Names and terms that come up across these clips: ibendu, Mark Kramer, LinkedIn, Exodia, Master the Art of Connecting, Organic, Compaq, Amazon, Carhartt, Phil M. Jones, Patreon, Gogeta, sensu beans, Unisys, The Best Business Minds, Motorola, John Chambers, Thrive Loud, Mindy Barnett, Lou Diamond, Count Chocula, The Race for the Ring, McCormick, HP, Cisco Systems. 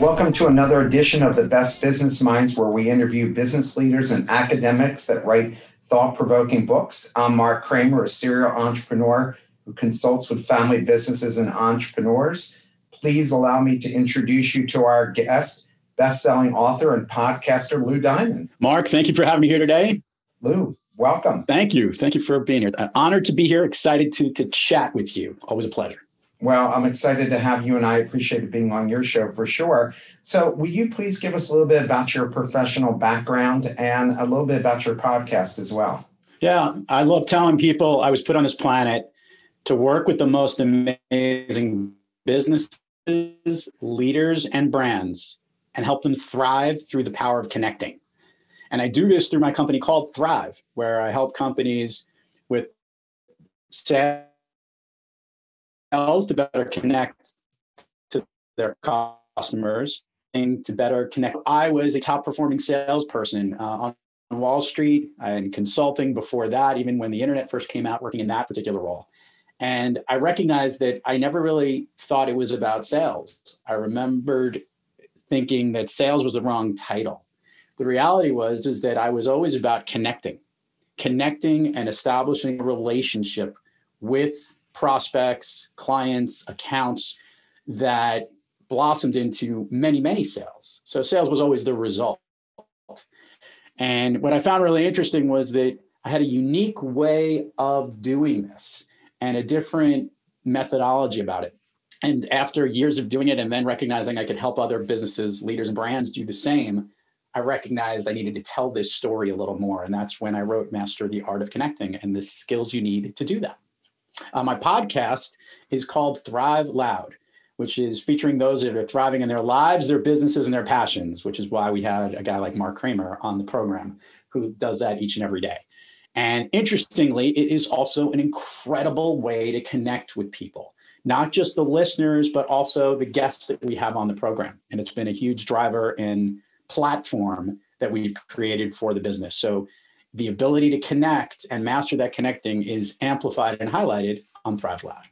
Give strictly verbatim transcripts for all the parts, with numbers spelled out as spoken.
Welcome to another edition of The Best Business Minds, where we interview business leaders and academics that write thought-provoking books. I'm Mark Kramer, a serial entrepreneur who consults with family businesses and entrepreneurs. Please allow me to introduce you to our guest, best-selling author and podcaster, Lou Diamond. Mark, thank you for having me here today. Lou, welcome. Thank you. Thank you for being here. I'm honored to be here, excited to, to chat with you. Always a pleasure. Well, I'm excited to have you, and I appreciate being on your show for sure. So will you please give us a little bit about your professional background and a little bit about your podcast as well? Yeah, I love telling people I was put on this planet to work with the most amazing businesses, leaders, and brands, and help them thrive through the power of connecting. And I do this through my company called Thrive, where I help companies with sales to better connect to their customers and to better connect. I was a top performing salesperson uh, on Wall Street and consulting before that, even when the internet first came out, working in that particular role. And I recognized that I never really thought it was about sales. I remembered thinking that sales was the wrong title. The reality was, is that I was always about connecting, connecting and establishing a relationship with prospects, clients, accounts that blossomed into many, many sales. So sales was always the result. And what I found really interesting was that I had a unique way of doing this and a different methodology about it. And after years of doing it and then recognizing I could help other businesses, leaders, and brands do the same, I recognized I needed to tell this story a little more. And that's when I wrote Master the Art of Connecting and the skills you need to do that. Uh, my podcast is called Thrive Loud, which is featuring those that are thriving in their lives, their businesses, and their passions, which is why we had a guy like Mark Kramer on the program who does that each and every day. And interestingly, it is also an incredible way to connect with people, not just the listeners, but also the guests that we have on the program. And it's been a huge driver and platform that we've created for the business. So the ability to connect and master that connecting is amplified and highlighted on Thrive Loud.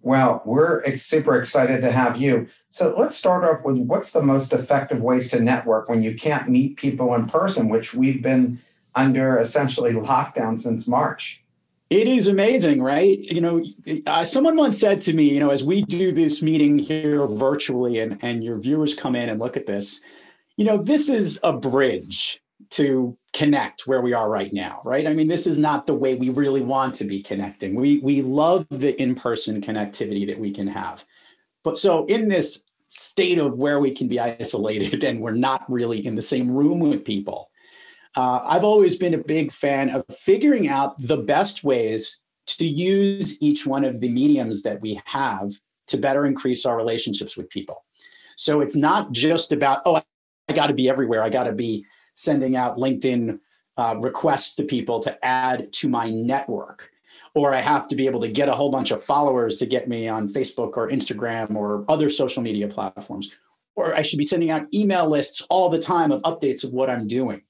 Well, we're super excited to have you. So let's start off with what's the most effective ways to network when you can't meet people in person, which we've been under essentially lockdown since March. It is amazing, right? You know, uh, someone once said to me, you know, as we do this meeting here virtually and, and your viewers come in and look at this, you know, this is a bridge to connect where we are right now, right? I mean, this is not the way we really want to be connecting. We we love the in-person connectivity that we can have. But so in this state of where we can be isolated and we're not really in the same room with people, uh, I've always been a big fan of figuring out the best ways to use each one of the mediums that we have to better increase our relationships with people. So it's not just about, oh, I got to be everywhere. I got to be sending out LinkedIn uh, requests to people to add to my network, or I have to be able to get a whole bunch of followers to get me on Facebook or Instagram or other social media platforms, or I should be sending out email lists all the time of updates of what I'm doing.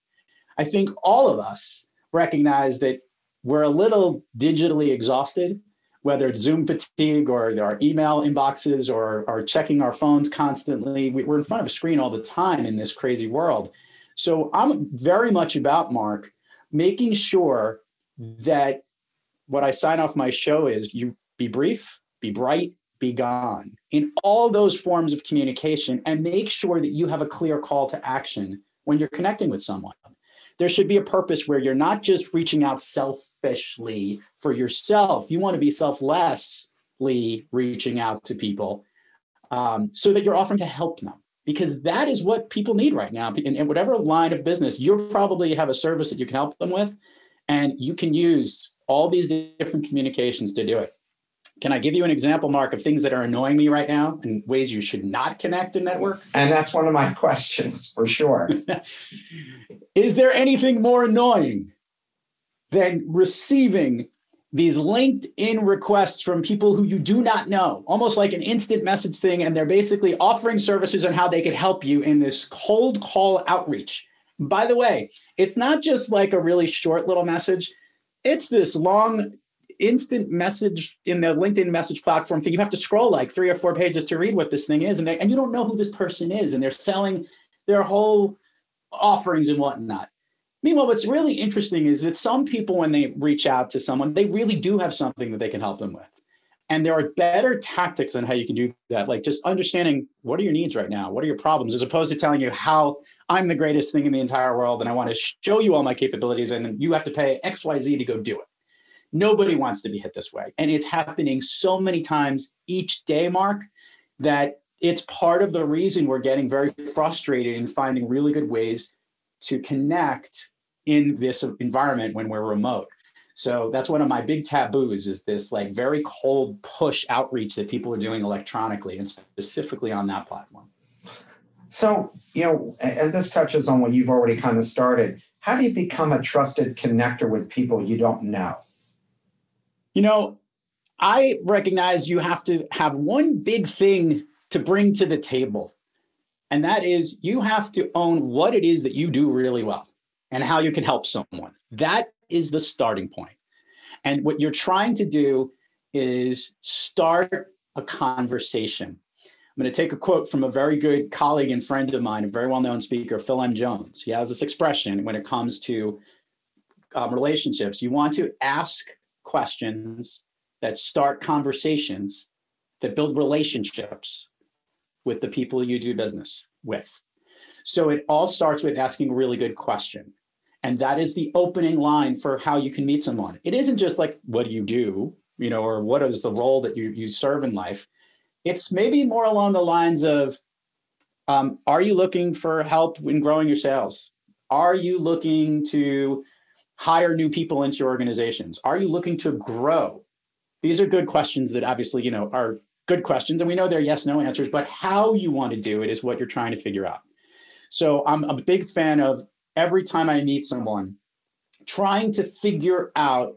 I think all of us recognize that we're a little digitally exhausted, whether it's Zoom fatigue or our email inboxes or, or checking our phones constantly. We're in front of a screen all the time in this crazy world. So I'm very much about, Mark, making sure that what I sign off my show is you be brief, be bright, be gone in all those forms of communication, and make sure that you have a clear call to action when you're connecting with someone. There should be a purpose where you're not just reaching out selfishly for yourself. You want to be selflessly reaching out to people um, so that you're offering to help them. Because that is what people need right now. In, in whatever line of business, you probably have a service that you can help them with, and you can use all these different communications to do it. Can I give you an example, Mark, of things that are annoying me right now and ways you should not connect and network? And that's one of my questions, for sure. Is there anything more annoying than receiving these LinkedIn requests from people who you do not know, almost like an instant message thing, and they're basically offering services on how they could help you in this cold call outreach? By the way, it's not just like a really short little message. It's this long instant message in the LinkedIn message platform thing. You have to scroll like three or four pages to read what this thing is. And, they, and you don't know who this person is. And they're selling their whole offerings and whatnot. Meanwhile, what's really interesting is that some people, when they reach out to someone, they really do have something that they can help them with. And there are better tactics on how you can do that, like just understanding what are your needs right now? What are your problems? As opposed to telling you how I'm the greatest thing in the entire world and I want to show you all my capabilities and you have to pay X Y Z to go do it. Nobody wants to be hit this way. And it's happening so many times each day, Mark, that it's part of the reason we're getting very frustrated in finding really good ways to connect in this environment when we're remote. So that's one of my big taboos, is this like very cold push outreach that people are doing electronically and specifically on that platform. So, you know, and this touches on what you've already kind of started. How do you become a trusted connector with people you don't know? You know, I recognize you have to have one big thing to bring to the table. And that is, you have to own what it is that you do really well and how you can help someone. That is the starting point. And what you're trying to do is start a conversation. I'm going to take a quote from a very good colleague and friend of mine, a very well-known speaker, Phil M. Jones. He has this expression when it comes to um, relationships. You want to ask questions that start conversations that build relationships with the people you do business with. So it all starts with asking a really good question. And that is the opening line for how you can meet someone. It isn't just like, what do you do, you know, or what is the role that you, you serve in life? It's maybe more along the lines of, um, are you looking for help in growing your sales? Are you looking to hire new people into your organizations? Are you looking to grow? These are good questions that obviously, you know, are good questions. And we know they're yes, no answers, but how you want to do it is what you're trying to figure out. So I'm a big fan of, every time I meet someone, trying to figure out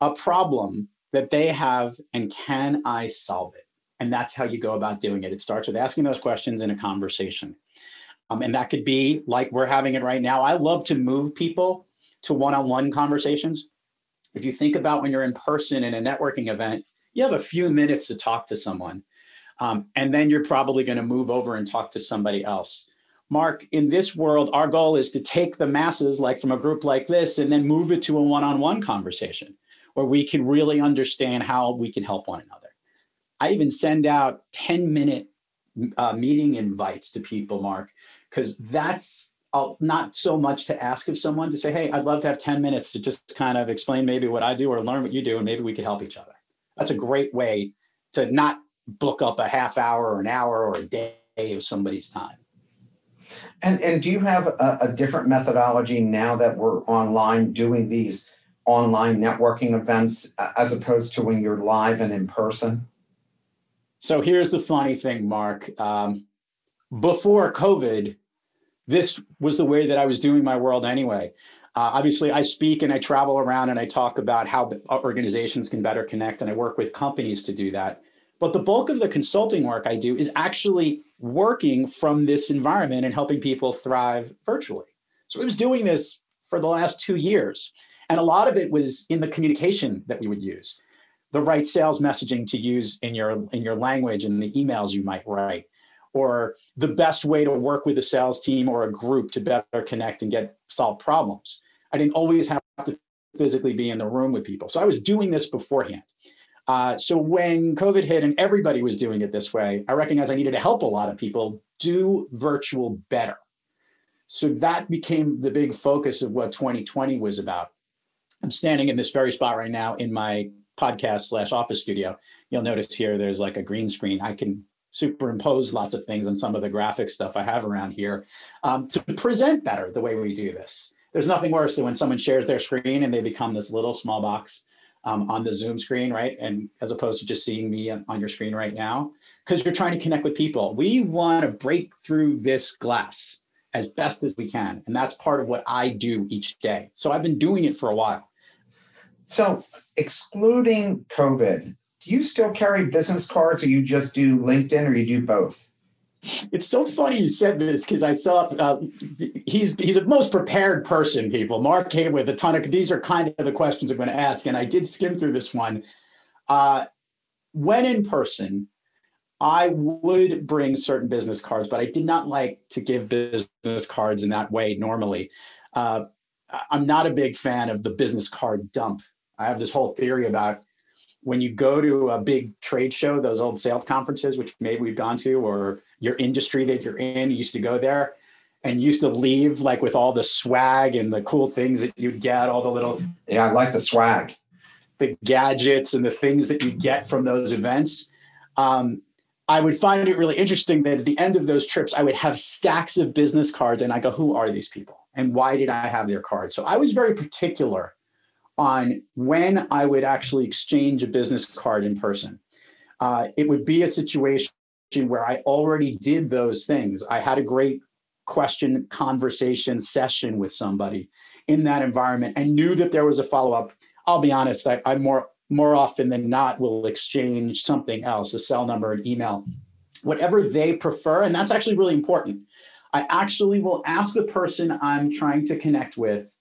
a problem that they have and can I solve it? And that's how you go about doing it. It starts with asking those questions in a conversation. Um, and that could be like we're having it right now. I love to move people to one-on-one conversations. If you think about when you're in person in a networking event, you have a few minutes to talk to someone. Um, and then you're probably going to move over and talk to somebody else. Mark, in this world, our goal is to take the masses, like from a group like this, and then move it to a one-on-one conversation where we can really understand how we can help one another. I even send out ten-minute uh, meeting invites to people, Mark, because that's uh, not so much to ask of someone, to say, hey, I'd love to have ten minutes to just kind of explain maybe what I do or learn what you do, and maybe we could help each other. That's a great way to not book up a half hour or an hour or a day of somebody's time. And, and do you have a, a different methodology now that we're online doing these online networking events as opposed to when you're live and in person? So here's the funny thing, Mark. Um, before COVID, this was the way that I was doing my world anyway. Uh, obviously, I speak and I travel around and I talk about how organizations can better connect, and I work with companies to do that. But the bulk of the consulting work I do is actually working from this environment and helping people thrive virtually. So I was doing this for the last two years. And a lot of it was in the communication that we would use, the right sales messaging to use in your, in your language and the emails you might write, or the best way to work with a sales team or a group to better connect and get solve problems. I didn't always have to physically be in the room with people. So I was doing this beforehand. Uh, so when COVID hit and everybody was doing it this way, I recognized I needed to help a lot of people do virtual better. So that became the big focus of what twenty twenty was about. I'm standing in this very spot right now in my podcast slash office studio. You'll notice here, there's like a green screen. I can superimpose lots of things on some of the graphic stuff I have around here um, to present better the way we do this. There's nothing worse than when someone shares their screen and they become this little small box. um, on the Zoom screen, right? And as opposed to just seeing me on your screen right now, because you're trying to connect with people. We want to break through this glass as best as we can. And that's part of what I do each day. So I've been doing it for a while. So excluding COVID, do you still carry business cards, or you just do LinkedIn, or you do both? It's so funny you said this, because I saw uh, he's he's a most prepared person, people. Mark came with a ton of, these are kind of the questions I'm going to ask. And I did skim through this one. Uh, when in person, I would bring certain business cards, but I did not like to give business cards in that way normally. Uh, I'm not a big fan of the business card dump. I have this whole theory about when you go to a big trade show, those old sales conferences, which maybe we've gone to, or your industry that you're in, you used to go there and you used to leave like with all the swag and the cool things that you'd get, all the little. Yeah, I like the swag. The gadgets and the things that you get from those events. Um, I would find it really interesting that at the end of those trips, I would have stacks of business cards and I go, who are these people? And why did I have their cards? So I was very particular on when I would actually exchange a business card in person. Uh, it would be a situation where I already did those things. I had a great question, conversation, session with somebody in that environment and knew that there was a follow-up. I'll be honest, I, I more, more often than not will exchange something else, a cell number, an email, whatever they prefer. And that's actually really important. I actually will ask the person I'm trying to connect with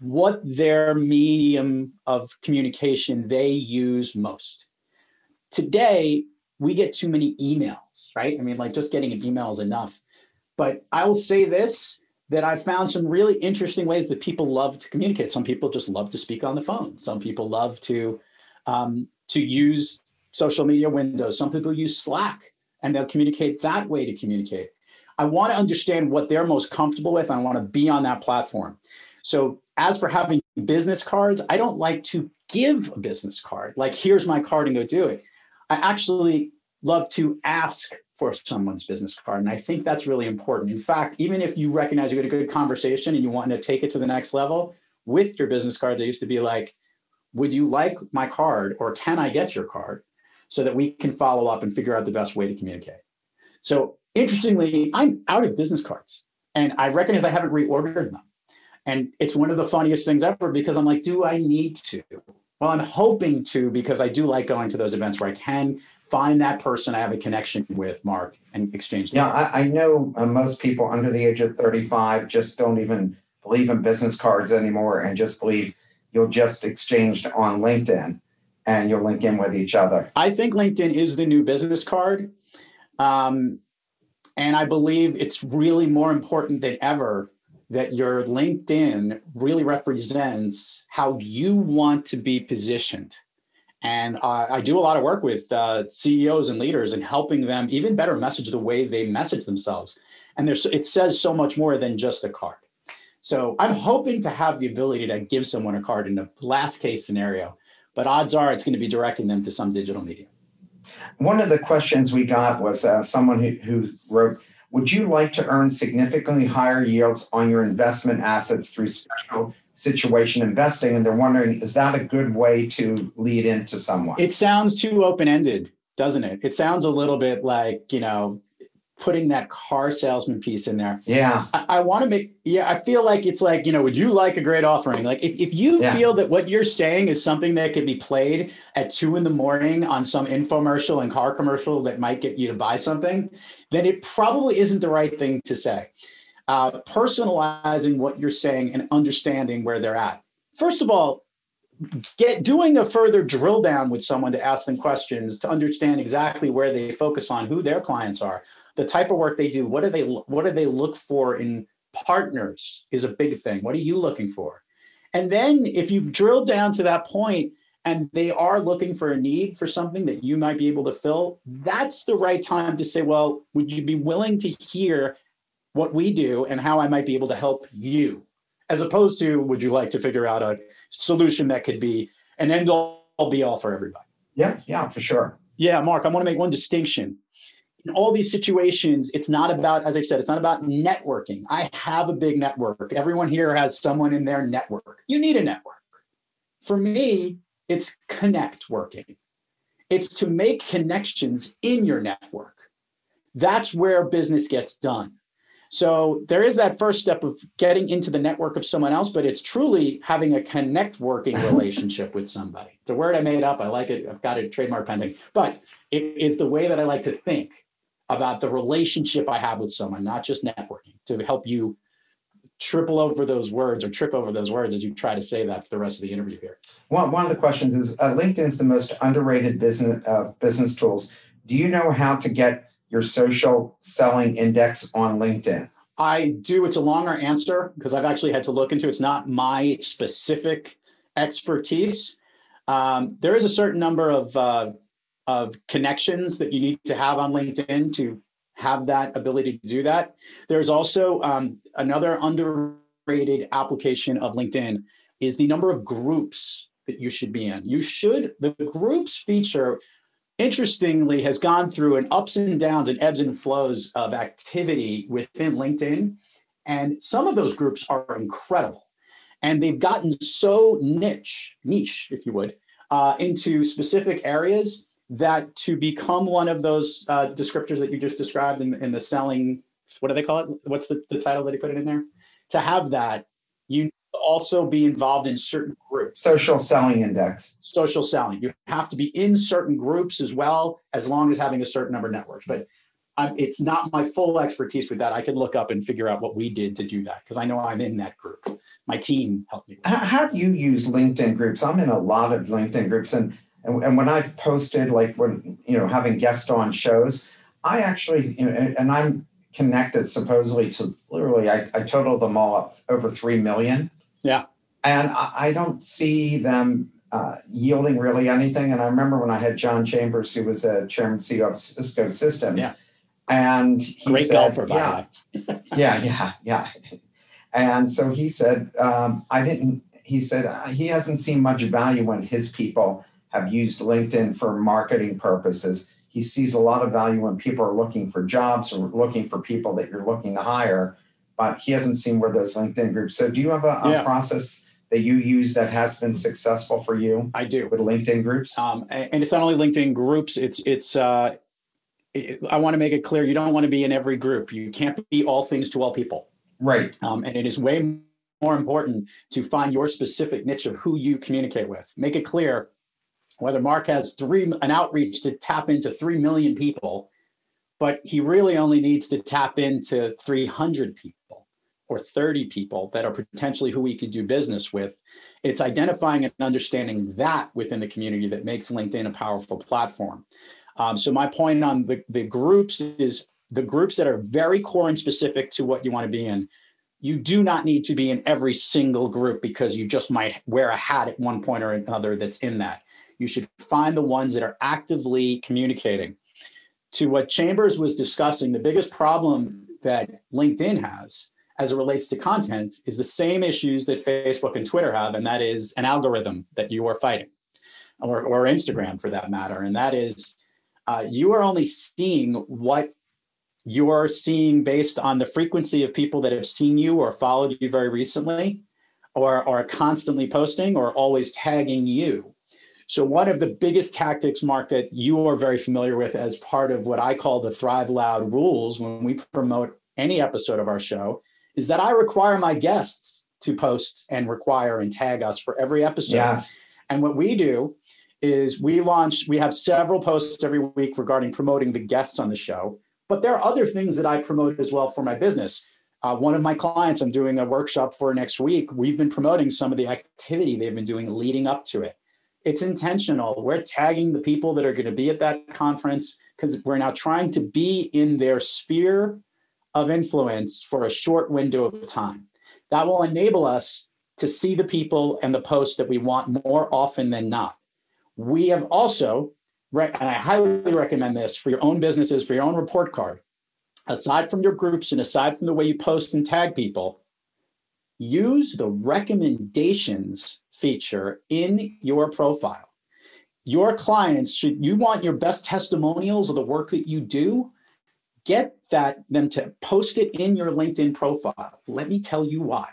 what their medium of communication they use most. Today, we get too many emails, right? I mean, like just getting an email is enough. But I will say this, that I found some really interesting ways that people love to communicate. Some people just love to speak on the phone. Some people love to, um, to use social media windows. Some people use Slack and they'll communicate that way to communicate. I want to understand what they're most comfortable with. I want to be on that platform. So as for having business cards, I don't like to give a business card. Like, here's my card and go do it. I actually love to ask for someone's business card. And I think that's really important. In fact, even if you recognize you had a good conversation and you want to take it to the next level with your business cards, I used to be like, would you like my card, or can I get your card, so that we can follow up and figure out the best way to communicate? So interestingly, I'm out of business cards and I recognize I haven't reordered them. And it's one of the funniest things ever, because I'm like, do I need to? Well, I'm hoping to, because I do like going to those events where I can find that person I have a connection with, Mark, and exchange. Yeah, I, I know uh, most people under the age of thirty-five just don't even believe in business cards anymore, and just believe you'll just exchange on LinkedIn and you'll link in with each other. I think LinkedIn is the new business card. Um, and I believe it's really more important than ever that your LinkedIn really represents how you want to be positioned. And uh, I do a lot of work with uh, C E Os and leaders and helping them even better message the way they message themselves. And there's, it says so much more than just a card. So I'm hoping to have the ability to give someone a card in the last case scenario, but odds are it's going to be directing them to some digital media. One of the questions we got was uh, someone who, who wrote, would you like to earn significantly higher yields on your investment assets through special situation investing? And they're wondering, is that a good way to lead into someone? It sounds too open-ended, doesn't it? It sounds a little bit like, you know, putting that car salesman piece in there. Yeah. I, I want to make, yeah, I feel like it's like, you know, would you like a great offering? Like if, if you yeah. feel that what you're saying is something that could be played at two in the morning on some infomercial and car commercial that might get you to buy something, then it probably isn't the right thing to say. Uh, personalizing what you're saying and understanding where they're at. First of all, get doing a further drill down with someone to ask them questions, to understand exactly where they focus on, who their clients are, the type of work they do, what do they what do they look for in partners is a big thing. What are you looking for? And then if you've drilled down to that point and they are looking for a need for something that you might be able to fill, that's the right time to say, well, would you be willing to hear what we do and how I might be able to help you? As opposed to, would you like to figure out a solution that could be an end all be all for everybody? Yeah, yeah, for sure. Yeah, Mark, I want to make one distinction. In all these situations, it's not about, as I've said, it's not about networking. I have a big network. Everyone here has someone in their network. You need a network. For me, It's connect working. It's to make connections in your network. That's where business gets done. So there is that first step of getting into the network of someone else, but it's truly having a connect working relationship with somebody. It's a word I made up. I like it. I've got it trademark pending, but it is the way that I like to think about the relationship I have with someone, not just networking, to help you triple over those words or trip over those words as you try to say that for the rest of the interview here. One, one of the questions is, uh, LinkedIn is the most underrated business uh, business tools. Do you know how to get your social selling index on LinkedIn? I do. It's a longer answer because I've actually had to look into it. It's not my specific expertise. Um, there is a certain number of, uh, of connections that you need to have on LinkedIn to have that ability to do that. There's also um, another underrated application of LinkedIn is the number of groups that you should be in. You should, the groups feature, interestingly, has gone through an ups and downs and ebbs and flows of activity within LinkedIn. And some of those groups are incredible. And they've gotten so niche, niche, if you would, uh, into specific areas that to become one of those uh, descriptors that you just described in, in the selling, what do they call it? What's the, the title that he put it in there? To have that, you also be involved in certain groups. Social selling index. Social selling. You have to be in certain groups as well, as long as having a certain number of networks. But um, it's not my full expertise with that. I could look up and figure out what we did to do that because I know I'm in that group. My team helped me. How, how do you use LinkedIn groups? I'm in a lot of LinkedIn groups. And, and, and when I've posted, like when, you know, having guests on shows, I actually, you know, and, and I'm connected supposedly to literally, I, I totaled them all up over three million. Yeah. And I don't see them uh, yielding really anything. And I remember when I had John Chambers, who was a chairman and C E O of Cisco Systems. Yeah. And he Great said, golfer, by yeah, the way. yeah, yeah, yeah. And so he said, um, I didn't, he said, uh, he hasn't seen much value when his people have used LinkedIn for marketing purposes. He sees a lot of value when people are looking for jobs or looking for people that you're looking to hire, but he hasn't seen where those LinkedIn groups. So do you have a, a yeah. process that you use that has been successful for you? I do. With LinkedIn groups? Um, and it's not only LinkedIn groups. It's, it's uh, it, I want to make it clear. You don't want to be in every group. You can't be all things to all people. Right. Um, and it is way more important to find your specific niche of who you communicate with. Make it clear whether Mark has three an outreach to tap into three million people, but he really only needs to tap into three hundred people. Or thirty people that are potentially who we could do business with. It's identifying and understanding that within the community that makes LinkedIn a powerful platform. Um, so my point on the, the groups is the groups that are very core and specific to what you want to be in. You do not need to be in every single group because you just might wear a hat at one point or another that's in that. You should find the ones that are actively communicating. To what Chambers was discussing, the biggest problem that LinkedIn has as it relates to content is the same issues that Facebook and Twitter have, and that is an algorithm that you are fighting, or, or Instagram for that matter. And that is uh, you are only seeing what you are seeing based on the frequency of people that have seen you or followed you very recently, or are constantly posting or always tagging you. So one of the biggest tactics, Mark, that you are very familiar with as part of what I call the Thrive Loud rules when we promote any episode of our show is that I require my guests to post and require and tag us for every episode. Yes. And what we do is we launch, we have several posts every week regarding promoting the guests on the show, but there are other things that I promote as well for my business. Uh, one of my clients, I'm doing a workshop for next week. We've been promoting some of the activity they've been doing leading up to it. It's intentional. We're tagging the people that are going to be at that conference because we're now trying to be in their sphere of influence for a short window of time. That will enable us to see the people and the posts that we want more often than not. We have also, and I highly recommend this for your own businesses, for your own report card, aside from your groups and aside from the way you post and tag people, use the recommendations feature in your profile. Your clients should, you want your best testimonials of the work that you do, get that them to post it in your LinkedIn profile. Let me tell you why.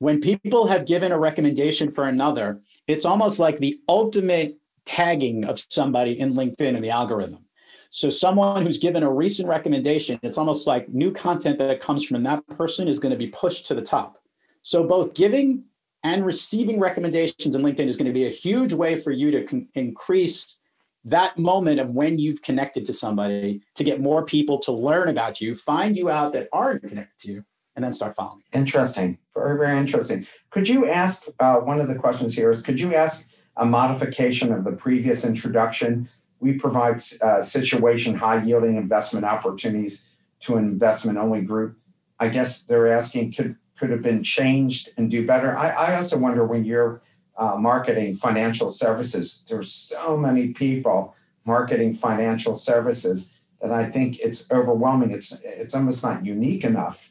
When people have given a recommendation for another, It's almost like the ultimate tagging of somebody in LinkedIn in the algorithm. So someone who's given a recent recommendation, it's almost like new content that comes from that person is going to be pushed to the top. So both giving and receiving recommendations in LinkedIn is going to be a huge way for you to con- increase that moment of when you've connected to somebody to get more people to learn about you, find you out that aren't connected to you, and then start following. Interesting. Very, very interesting. Could you ask, uh, one of the questions here is, could you ask a modification of the previous introduction? We provide uh, situation high yielding investment opportunities to an investment only group. I guess they're asking, could could have been changed and do better. I, I also wonder when you're uh, marketing financial services, there's so many people marketing financial services that I think it's overwhelming. It's it's almost not unique enough.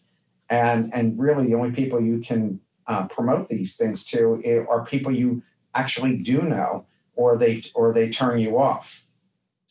And, and really the only people you can uh, promote these things to are people you actually do know, or they or they turn you off.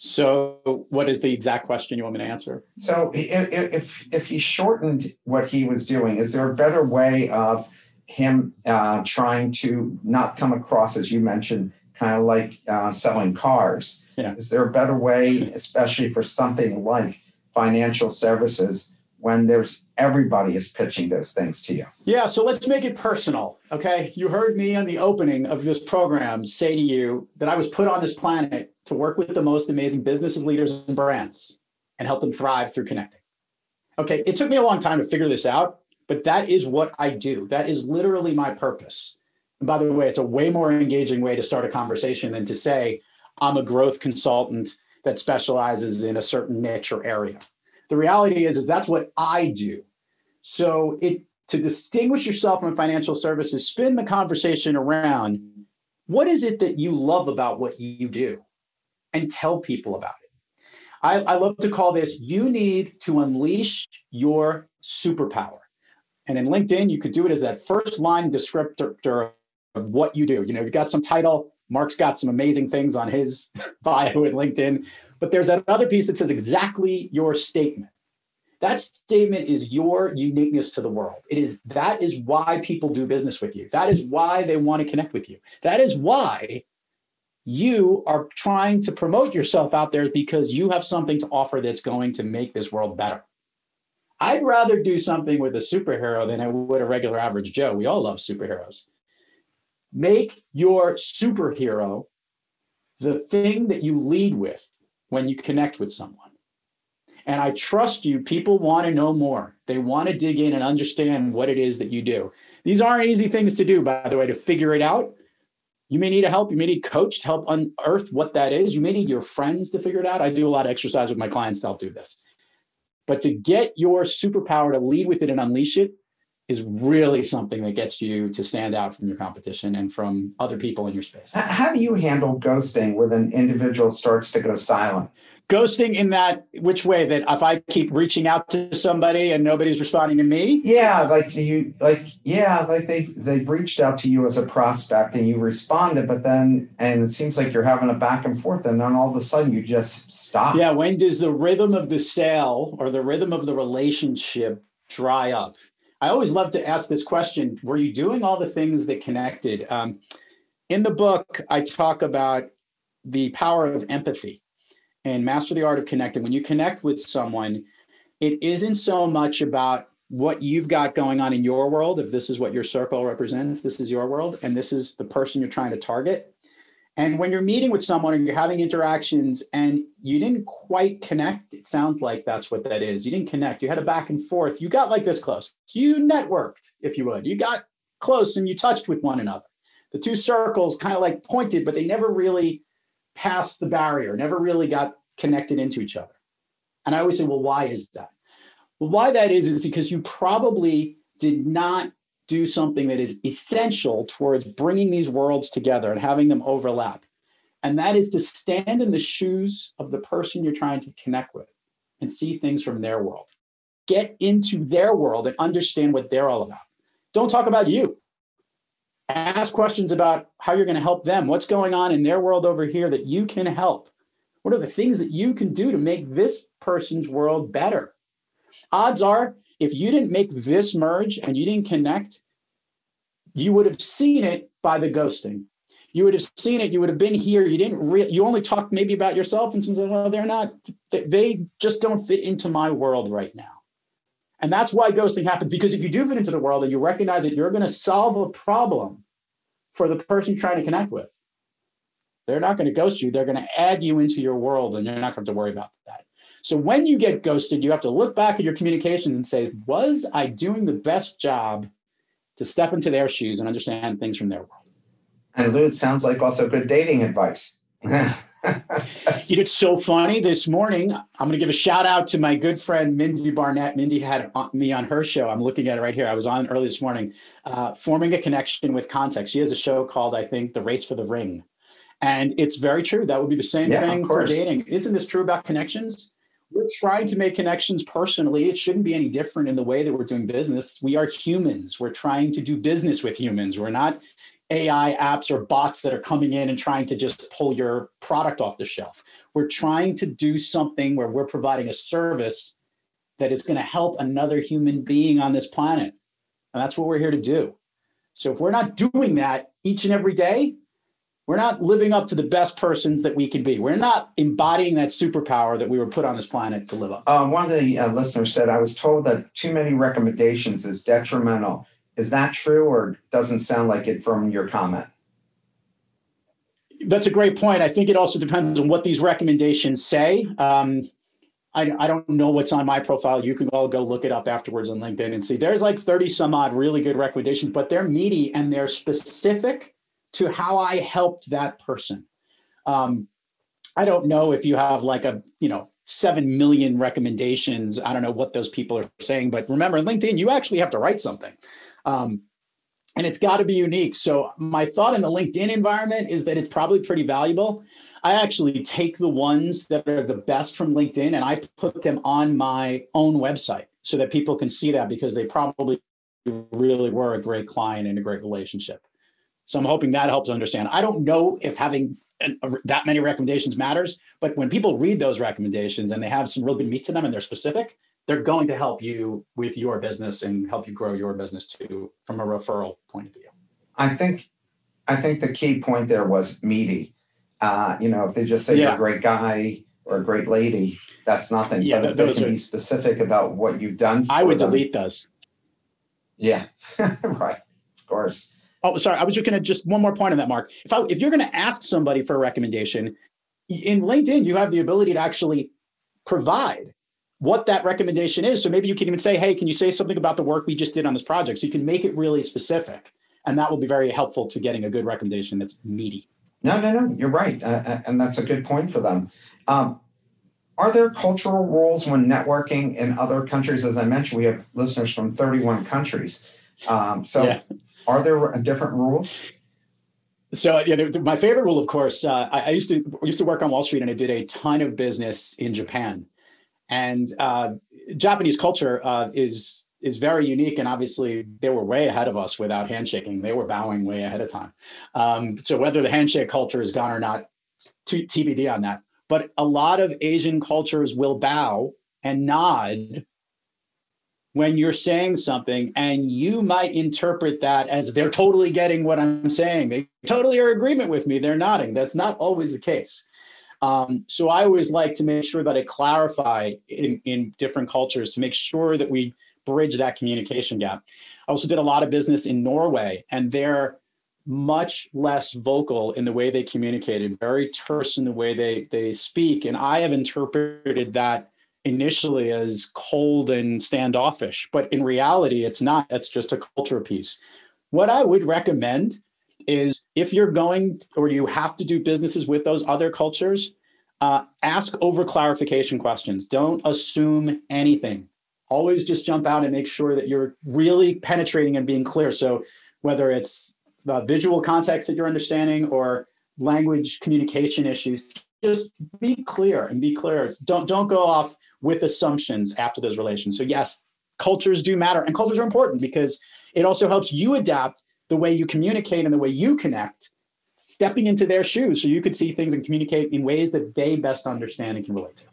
So what is the exact question you want me to answer? So if if he shortened what he was doing, is there a better way of him uh, trying to not come across, as you mentioned, kind of like uh, selling cars? Yeah. Is there a better way, especially for something like financial services, when there's everybody is pitching those things to you? Yeah, so let's make it personal, okay? You heard me on the opening of this program say to you that I was put on this planet to work with the most amazing businesses, leaders, and brands and help them thrive through connecting. Okay, it took me a long time to figure this out, but that is what I do. That is literally my purpose. And by the way, it's a way more engaging way to start a conversation than to say, I'm a growth consultant that specializes in a certain niche or area. The reality is, is that's what I do. So it to distinguish yourself from financial services, spin the conversation around, what is it that you love about what you do? And tell people about it. I, I love to call this, you need to unleash your superpower. And in LinkedIn, you could do it as that first line descriptor of what you do. You know, you've got some title, Mark's got some amazing things on his bio at LinkedIn. But there's that other piece that says exactly your statement. That statement is your uniqueness to the world. It is, that is why people do business with you. That is why they want to connect with you. That is why you are trying to promote yourself out there, because you have something to offer that's going to make this world better. I'd rather do something with a superhero than I would a regular average Joe. We all love superheroes. Make your superhero the thing that you lead with when you connect with someone. And I trust you, people want to know more. They want to dig in and understand what it is that you do. These aren't easy things to do, by the way, to figure it out. You may need a help. You may need a coach to help unearth what that is. You may need your friends to figure it out. I do a lot of exercise with my clients to help do this. But to get your superpower to lead with it and unleash it is really something that gets you to stand out from your competition and from other people in your space. How do you handle ghosting when an individual starts to go silent? Ghosting in that, which way? That if I keep reaching out to somebody and nobody's responding to me? Yeah, like do you, like yeah, like they've they've reached out to you as a prospect and you responded, but then and it seems like you're having a back and forth, and then all of a sudden you just stop. Yeah, when does the rhythm of the sale or the rhythm of the relationship dry up? I always love to ask this question, were you doing all the things that connected? Um, in the book, I talk about the power of empathy and Master the Art of Connecting. When you connect with someone, it isn't so much about what you've got going on in your world, if this is what your circle represents, this is your world, and this is the person you're trying to target. And when you're meeting with someone and you're having interactions and you didn't quite connect, it sounds like that's what that is. You didn't connect. You had a back and forth. You got like this close. You networked, if you would. You got close and you touched with one another. The two circles kind of like pointed, but they never really passed the barrier, never really got connected into each other. And I always say, well, why is that? Well, why that is, is because you probably did not do something that is essential towards bringing these worlds together and having them overlap. And that is to stand in the shoes of the person you're trying to connect with and see things from their world. Get into their world and understand what they're all about. Don't talk about you. Ask questions about how you're going to help them. What's going on in their world over here that you can help? What are the things that you can do to make this person's world better? Odds are, if you didn't make this merge and you didn't connect, you would have seen it by the ghosting. you would have seen it. You would have been here. You didn't. Re- you only talked maybe about yourself, and someone said, "Oh, they're not. They, they just don't fit into my world right now." And that's why ghosting happens. Because if you do fit into the world and you recognize that you're going to solve a problem for the person you're trying to connect with, they're not going to ghost you. They're going to add you into your world, and you're not going to have to worry about that. So when you get ghosted, you have to look back at your communications and say, was I doing the best job to step into their shoes and understand things from their world? And Lou, it sounds like also good dating advice. It's so funny. This morning, I'm going to give a shout out to my good friend, Mindy Barnett. Mindy had me on her show. I'm looking at it right here. I was on early this morning, uh, forming a connection with context. She has a show called, I think, The Race for the Ring. And it's very true. That would be the same yeah, thing for dating. Isn't this true about connections? We're trying to make connections personally. It shouldn't be any different in the way that we're doing business. We are humans. We're trying to do business with humans. We're not A I apps or bots that are coming in and trying to just pull your product off the shelf. We're trying to do something where we're providing a service that is going to help another human being on this planet. And that's what we're here to do. So if we're not doing that each and every day, we're not living up to the best persons that we can be. We're not embodying that superpower that we were put on this planet to live up to. Uh, one of the uh, listeners said, I was told that too many recommendations is detrimental. Is that true, or doesn't sound like it from your comment? That's a great point. I think it also depends on what these recommendations say. Um, I, I don't know what's on my profile. You can all go look it up afterwards on LinkedIn and see. There's like thirty some odd really good recommendations, but they're meaty and they're specific to how I helped that person. Um, I don't know if you have like a, you know, seven million recommendations. I don't know what those people are saying, but remember LinkedIn, you actually have to write something. Um, and it's gotta be unique. So my thought in the LinkedIn environment is that it's probably pretty valuable. I actually take the ones that are the best from LinkedIn and I put them on my own website so that people can see that, because they probably really were a great client and a great relationship. So I'm hoping that helps understand. I don't know if having an, a, that many recommendations matters, but when people read those recommendations and they have some real good meat to them and they're specific, they're going to help you with your business and help you grow your business too from a referral point of view. I think, I think the key point there was meaty. Uh, you know, if they just say yeah. you're a great guy or a great lady, that's nothing. Yeah, but th- if they can are, be specific about what you've done for I would them, delete those. Yeah, right, of course. Oh, sorry. I was just going to just one more point on that, Mark. If I, if you're going to ask somebody for a recommendation in LinkedIn, you have the ability to actually provide what that recommendation is. So maybe you can even say, hey, can you say something about the work we just did on this project? So you can make it really specific. And that will be very helpful to getting a good recommendation that's meaty. No, no, no. You're right. Uh, and that's a good point for them. Um, are there cultural rules when networking in other countries? As I mentioned, we have listeners from thirty-one countries. Um, so. Yeah. Are there different rules? So yeah, my favorite rule, of course, uh, I, I used to I used to work on Wall Street and I did a ton of business in Japan. And uh, Japanese culture uh, is, is very unique. And obviously they were way ahead of us without handshaking. They were bowing way ahead of time. Um, so whether the handshake culture is gone or not, t- TBD on that. But a lot of Asian cultures will bow and nod when you're saying something, and you might interpret that as they're totally getting what I'm saying. They totally are in agreement with me. They're nodding. That's not always the case. Um, so I always like to make sure that I clarify in, in different cultures to make sure that we bridge that communication gap. I also did a lot of business in Norway, and they're much less vocal in the way they communicated, very terse in the way they, they speak. And I have interpreted that initially as cold and standoffish, but in reality, it's not. It's just a culture piece. What I would recommend is if you're going or you have to do businesses with those other cultures, uh, ask over clarification questions. Don't assume anything. Always just jump out and make sure that you're really penetrating and being clear. So whether it's the visual context that you're understanding or language communication issues, just be clear and be clear. Don't don't go off with assumptions after those relations. So yes, cultures do matter, and cultures are important because it also helps you adapt the way you communicate and the way you connect, stepping into their shoes so you could see things and communicate in ways that they best understand and can relate to.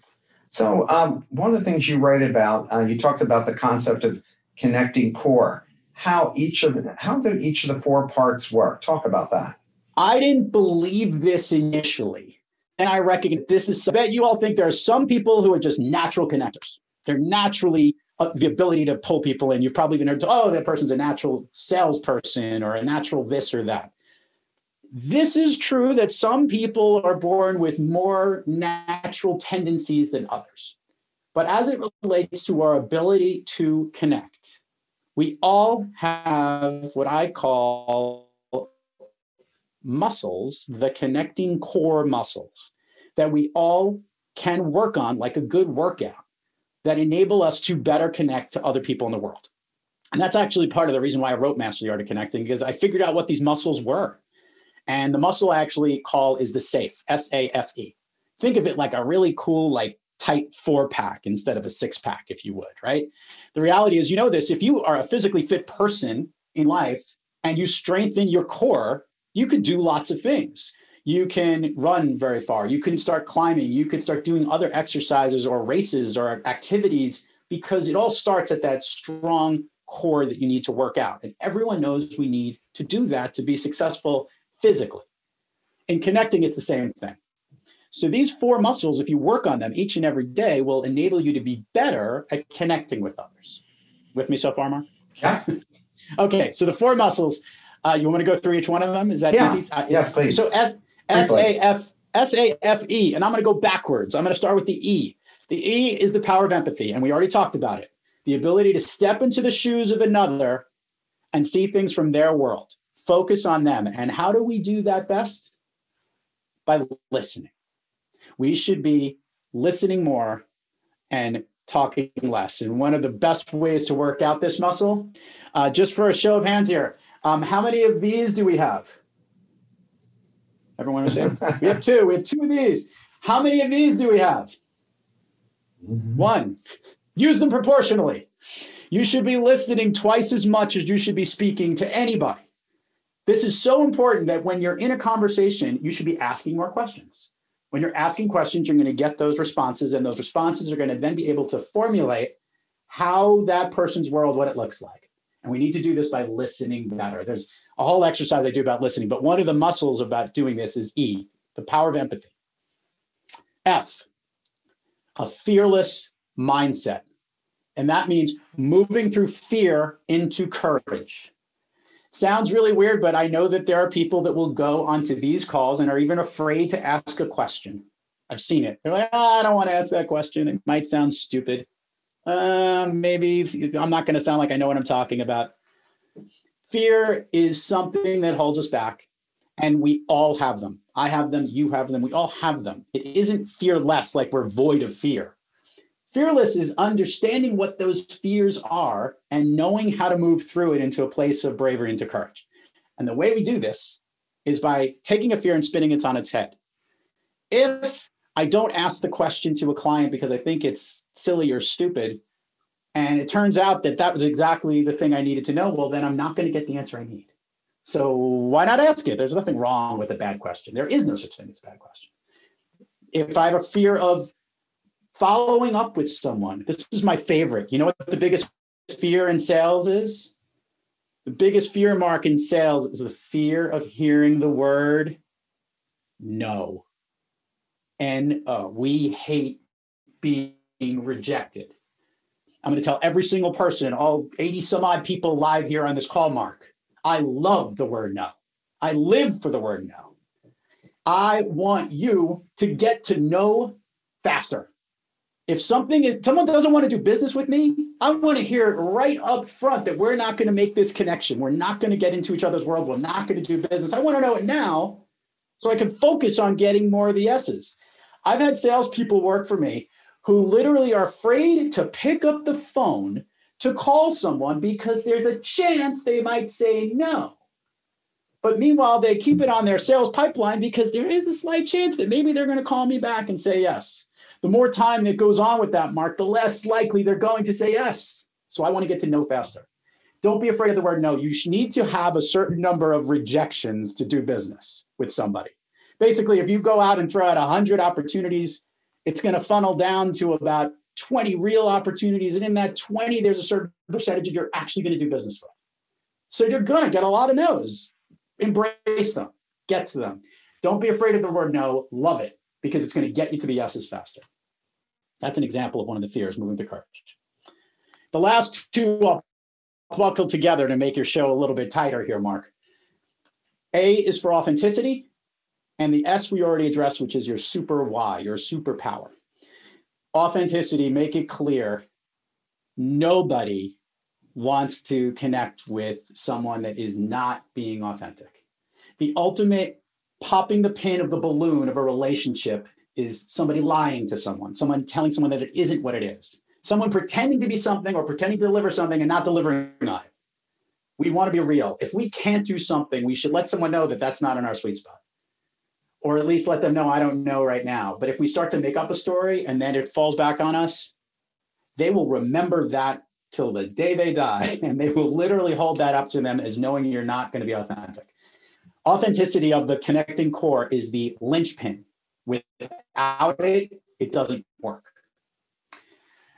So um, one of the things you write about, uh, you talked about the concept of connecting core, how each of the, how do each of the four parts work? Talk about that. I didn't believe this initially. And I recognize this is, I bet you all think there are some people who are just natural connectors. They're naturally uh, the ability to pull people in. You've probably even heard, oh, that person's a natural salesperson or a natural this or that. This is true that some people are born with more natural tendencies than others. But as it relates to our ability to connect, we all have what I call muscles, the connecting core muscles that we all can work on like a good workout that enable us to better connect to other people in the world. And that's actually part of the reason why I wrote Master the Art of Connecting, because I figured out what these muscles were. And the muscle I actually call is the SAFE, S A F E. Think of it like a really cool, like tight four pack instead of a six pack, if you would, right? The reality is, you know this, if you are a physically fit person in life and you strengthen your core, you could do lots of things. You can run very far. You can start climbing. You could start doing other exercises or races or activities, because it all starts at that strong core that you need to work out. And everyone knows we need to do that to be successful physically. In connecting, it's the same thing. So these four muscles, if you work on them each and every day, will enable you to be better at connecting with others. With me so far, Mark? Yeah. Okay, so the four muscles, uh, you want me to go through each one of them? Is that yeah. easy? Uh, yes, please. So S A F E, and I'm going to go backwards. I'm going to start with the E. The E is the power of empathy, and we already talked about it. The ability to step into the shoes of another and see things from their world. Focus on them. And how do we do that best? By listening. We should be listening more and talking less. And one of the best ways to work out this muscle, uh, just for a show of hands here, um, how many of these do we have? Everyone understand? We have two. We have two of these. How many of these do we have? Mm-hmm. One. Use them proportionally. You should be listening twice as much as you should be speaking to anybody. This is so important that when you're in a conversation, you should be asking more questions. When you're asking questions, you're going to get those responses, and those responses are going to then be able to formulate how that person's world, what it looks like. And we need to do this by listening better. There's a whole exercise I do about listening, but one of the muscles about doing this is E, the power of empathy. F, a fearless mindset. And that means moving through fear into courage. Sounds really weird, but I know that there are people that will go onto these calls and are even afraid to ask a question. I've seen it. They're like, oh, I don't want to ask that question. It might sound stupid. Uh, maybe I'm not going to sound like I know what I'm talking about. Fear is something that holds us back, and we all have them. I have them. You have them. We all have them. It isn't fearless like we're void of fear. Fearless is understanding what those fears are and knowing how to move through it into a place of bravery, into courage. And the way we do this is by taking a fear and spinning it on its head. If I don't ask the question to a client because I think it's silly or stupid, and it turns out that that was exactly the thing I needed to know, well, then I'm not going to get the answer I need. So why not ask it? There's nothing wrong with a bad question. There is no such thing as a bad question. If I have a fear of following up with someone. This is my favorite. You know what the biggest fear in sales is? The biggest fear, Mark, in sales is the fear of hearing the word no. N O. We hate being rejected. I'm going to tell every single person, all eighty some odd people live here on this call, Mark, I love the word no. I live for the word no. I want you to get to know faster. If something is, someone doesn't want to do business with me, I want to hear it right up front that we're not going to make this connection. We're not going to get into each other's world. We're not going to do business. I want to know it now so I can focus on getting more of the S's. I've had salespeople work for me who literally are afraid to pick up the phone to call someone because there's a chance they might say no. But meanwhile, they keep it on their sales pipeline because there is a slight chance that maybe they're going to call me back and say yes. The more time that goes on with that, Mark, the less likely they're going to say yes. So I want to get to know faster. Don't be afraid of the word no. You need to have a certain number of rejections to do business with somebody. Basically, if you go out and throw out one hundred opportunities, it's going to funnel down to about twenty real opportunities. And in that twenty, there's a certain percentage you're actually going to do business with. So you're going to get a lot of no's. Embrace them. Get to them. Don't be afraid of the word no. Love it, because it's going to get you to the yeses faster. That's an example of one of the fears, moving to courage. The last two I'll buckle together to make your show a little bit tighter here, Mark. A is for authenticity, and the S we already addressed, which is your super why, your superpower. Authenticity, make it clear. Nobody wants to connect with someone that is not being authentic. The ultimate popping the pin of the balloon of a relationship is somebody lying to someone, someone telling someone that it isn't what it is, someone pretending to be something or pretending to deliver something and not delivering on it. We want to be real. If we can't do something, we should let someone know that that's not in our sweet spot, or at least let them know, I don't know right now. But if we start to make up a story and then it falls back on us, they will remember that till the day they die, and they will literally hold that up to them as knowing you're not going to be authentic. Authenticity of the connecting core is the linchpin. Without it, it doesn't work.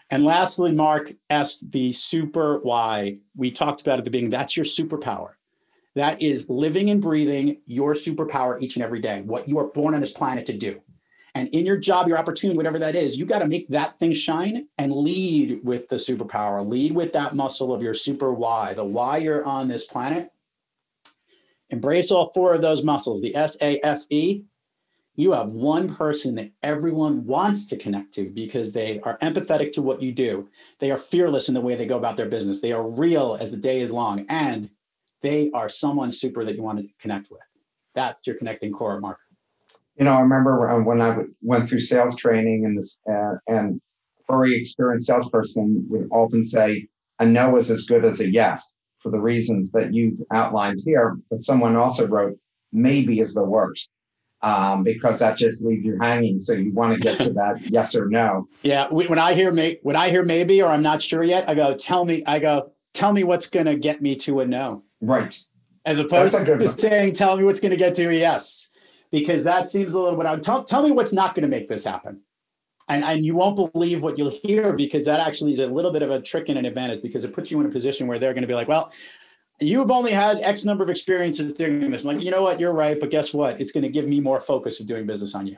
And lastly, Mark, S, the super why. We talked about at the beginning, that's your superpower. That is living and breathing your superpower each and every day, what you are born on this planet to do. And in your job, your opportunity, whatever that is, you got to make that thing shine and lead with the superpower, lead with that muscle of your super why, the why you're on this planet. Embrace all four of those muscles, the S A F E. You have one person that everyone wants to connect to because they are empathetic to what you do. They are fearless in the way they go about their business. They are real as the day is long, and they are someone super that you want to connect with. That's your connecting core, Mark. You know, I remember when I went through sales training, and this uh, and a very experienced salesperson would often say, a no is as good as a yes, for the reasons that you've outlined here. But someone also wrote, maybe is the worst, um, because that just leaves you hanging. So you want to get to that yes or no. Yeah, when I hear may, when I hear maybe or I'm not sure yet, I go, tell me, I go, tell me what's going to get me to a no. Right. As opposed to saying, tell me what's going to get to a yes. Because that seems a little bit out. Tell, tell me what's not going to make this happen. And, and you won't believe what you'll hear, because that actually is a little bit of a trick and an advantage, because it puts you in a position where they're going to be like, well, you've only had X number of experiences doing this. I'm like, you know what? You're right. But guess what? It's going to give me more focus of doing business on you.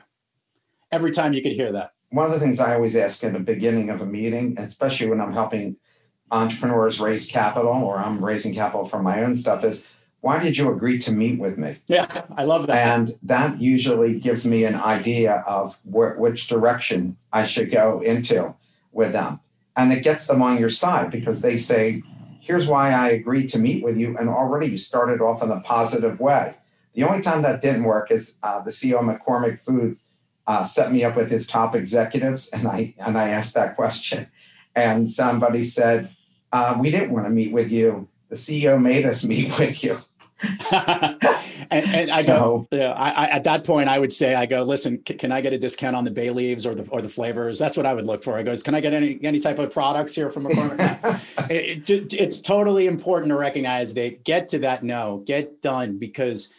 Every time you could hear that. One of the things I always ask in the beginning of a meeting, especially when I'm helping entrepreneurs raise capital or I'm raising capital for my own stuff, is, why did you agree to meet with me? Yeah, I love that. And that usually gives me an idea of wh- which direction I should go into with them. And it gets them on your side, because they say, here's why I agreed to meet with you. And already you started off in a positive way. The only time that didn't work is uh, the C E O of McCormick Foods uh, set me up with his top executives. And I, and I asked that question. And somebody said, uh, we didn't want to meet with you. The C E O made us meet with you. and, and I so, go, yeah. I, I, at that point, I would say, I go, listen, c- can I get a discount on the bay leaves or the or the flavors? That's what I would look for. I goes, can I get any any type of products here from McCormick? it, it, it's totally important to recognize that. Get to that no, get done, because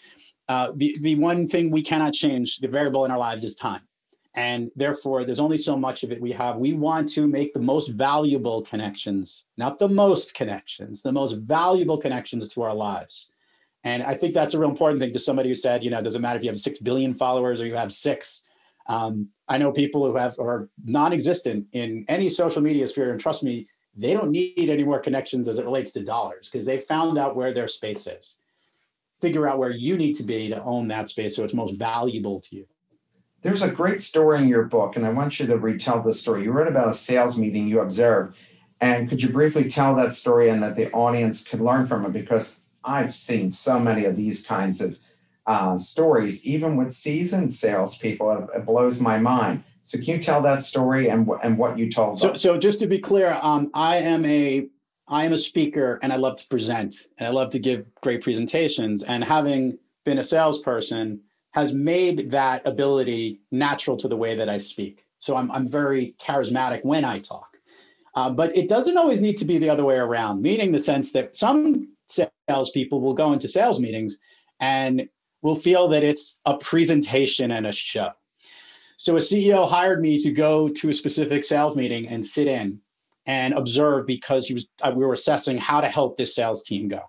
uh, the the one thing we cannot change, the variable in our lives, is time, and therefore there's only so much of it we have. We want to make the most valuable connections, not the most connections, the most valuable connections to our lives. And I think that's a real important thing to somebody who said, you know, it doesn't matter if you have six billion followers or you have six. Um, I know people who have are non-existent in any social media sphere, and trust me, they don't need any more connections as it relates to dollars, because they found out where their space is. Figure out where you need to be to own that space so it's most valuable to you. There's a great story in your book, and I want you to retell the story. You wrote about a sales meeting you observed, and could you briefly tell that story and that the audience could learn from it? Because I've seen so many of these kinds of uh, stories, even with seasoned salespeople. It, it blows my mind. So can you tell that story and, w- and what you told so, them? So just to be clear, um, I am a I am a speaker, and I love to present, and I love to give great presentations. And having been a salesperson has made that ability natural to the way that I speak. So I'm I'm very charismatic when I talk. Uh, but it doesn't always need to be the other way around, meaning the sense that some salespeople will go into sales meetings and will feel that it's a presentation and a show. So a C E O hired me to go to a specific sales meeting and sit in and observe, because he was we were assessing how to help this sales team go.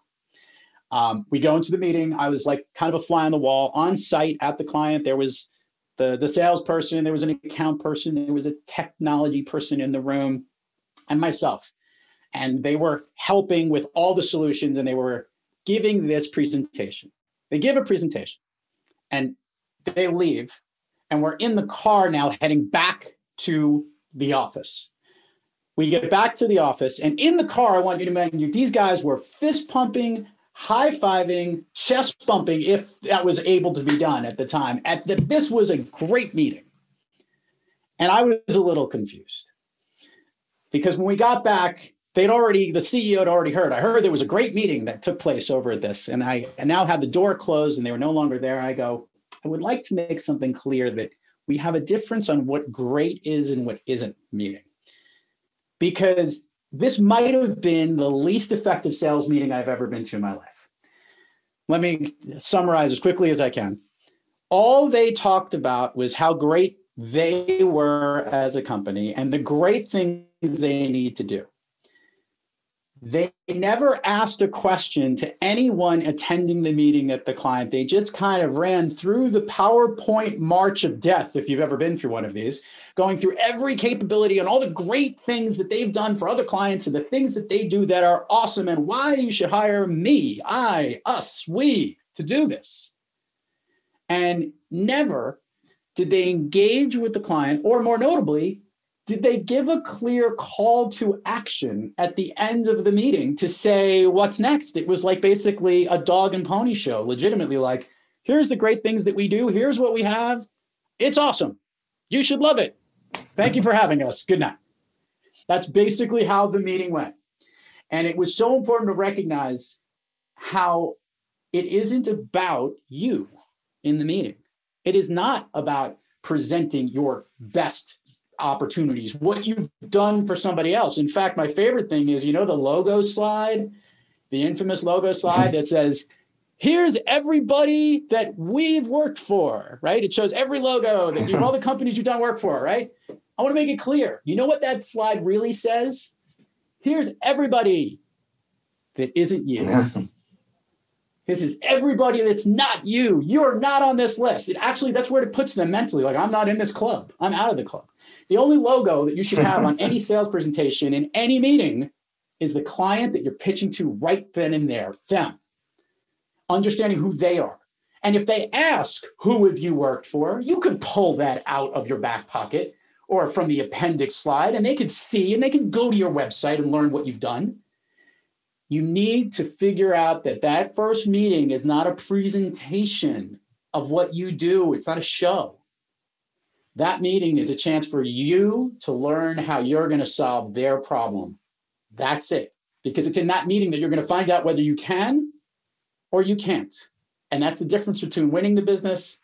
Um, we go into the meeting. I was like kind of a fly on the wall on site at the client. There was the, the salesperson, there was an account person, there was a technology person in the room, and myself. And they were helping with all the solutions, and they were giving this presentation. They give a presentation and they leave, and we're in the car now heading back to the office. We get back to the office, and in the car, I want you to imagine these guys were fist pumping, high-fiving, chest bumping, if that was able to be done at the time. At the, this was a great meeting. And I was a little confused, because when we got back, they'd already, the C E O had already heard. I heard there was a great meeting that took place over this. And I, I now had the door closed and they were no longer there. I go, I would like to make something clear that we have a difference on what great is and what isn't meeting. Because this might have been the least effective sales meeting I've ever been to in my life. Let me summarize as quickly as I can. All they talked about was how great they were as a company and the great things they need to do. They never asked a question to anyone attending the meeting at the client. They just kind of ran through the PowerPoint march of death, if you've ever been through one of these, going through every capability and all the great things that they've done for other clients and the things that they do that are awesome and why you should hire me, I, us, we to do this. And never did they engage with the client, or more notably, did they give a clear call to action at the end of the meeting to say, what's next? It was like basically a dog and pony show, legitimately like, here's the great things that we do. Here's what we have. It's awesome. You should love it. Thank you for having us. Good night. That's basically how the meeting went. And it was so important to recognize how it isn't about you in the meeting. It is not about presenting your best opportunities, what you've done for somebody else. In fact, my favorite thing is, you know, the logo slide, the infamous logo slide that says, here's everybody that we've worked for, right? It shows every logo that you, all the companies you've done work for, right? I want to make it clear. You know what that slide really says? Here's everybody that isn't you. This is everybody that's not you. You're not on this list. It actually, that's where it puts them mentally. Like, I'm not in this club. I'm out of the club. The only logo that you should have on any sales presentation in any meeting is the client that you're pitching to right then and there, them. Understanding who they are. And if they ask, who have you worked for? You could pull that out of your back pocket or from the appendix slide, and they could see and they could go to your website and learn what you've done. You need to figure out that that first meeting is not a presentation of what you do. It's not a show. That meeting is a chance for you to learn how you're going to solve their problem. That's it. Because it's in that meeting that you're going to find out whether you can or you can't. And that's the difference between winning the business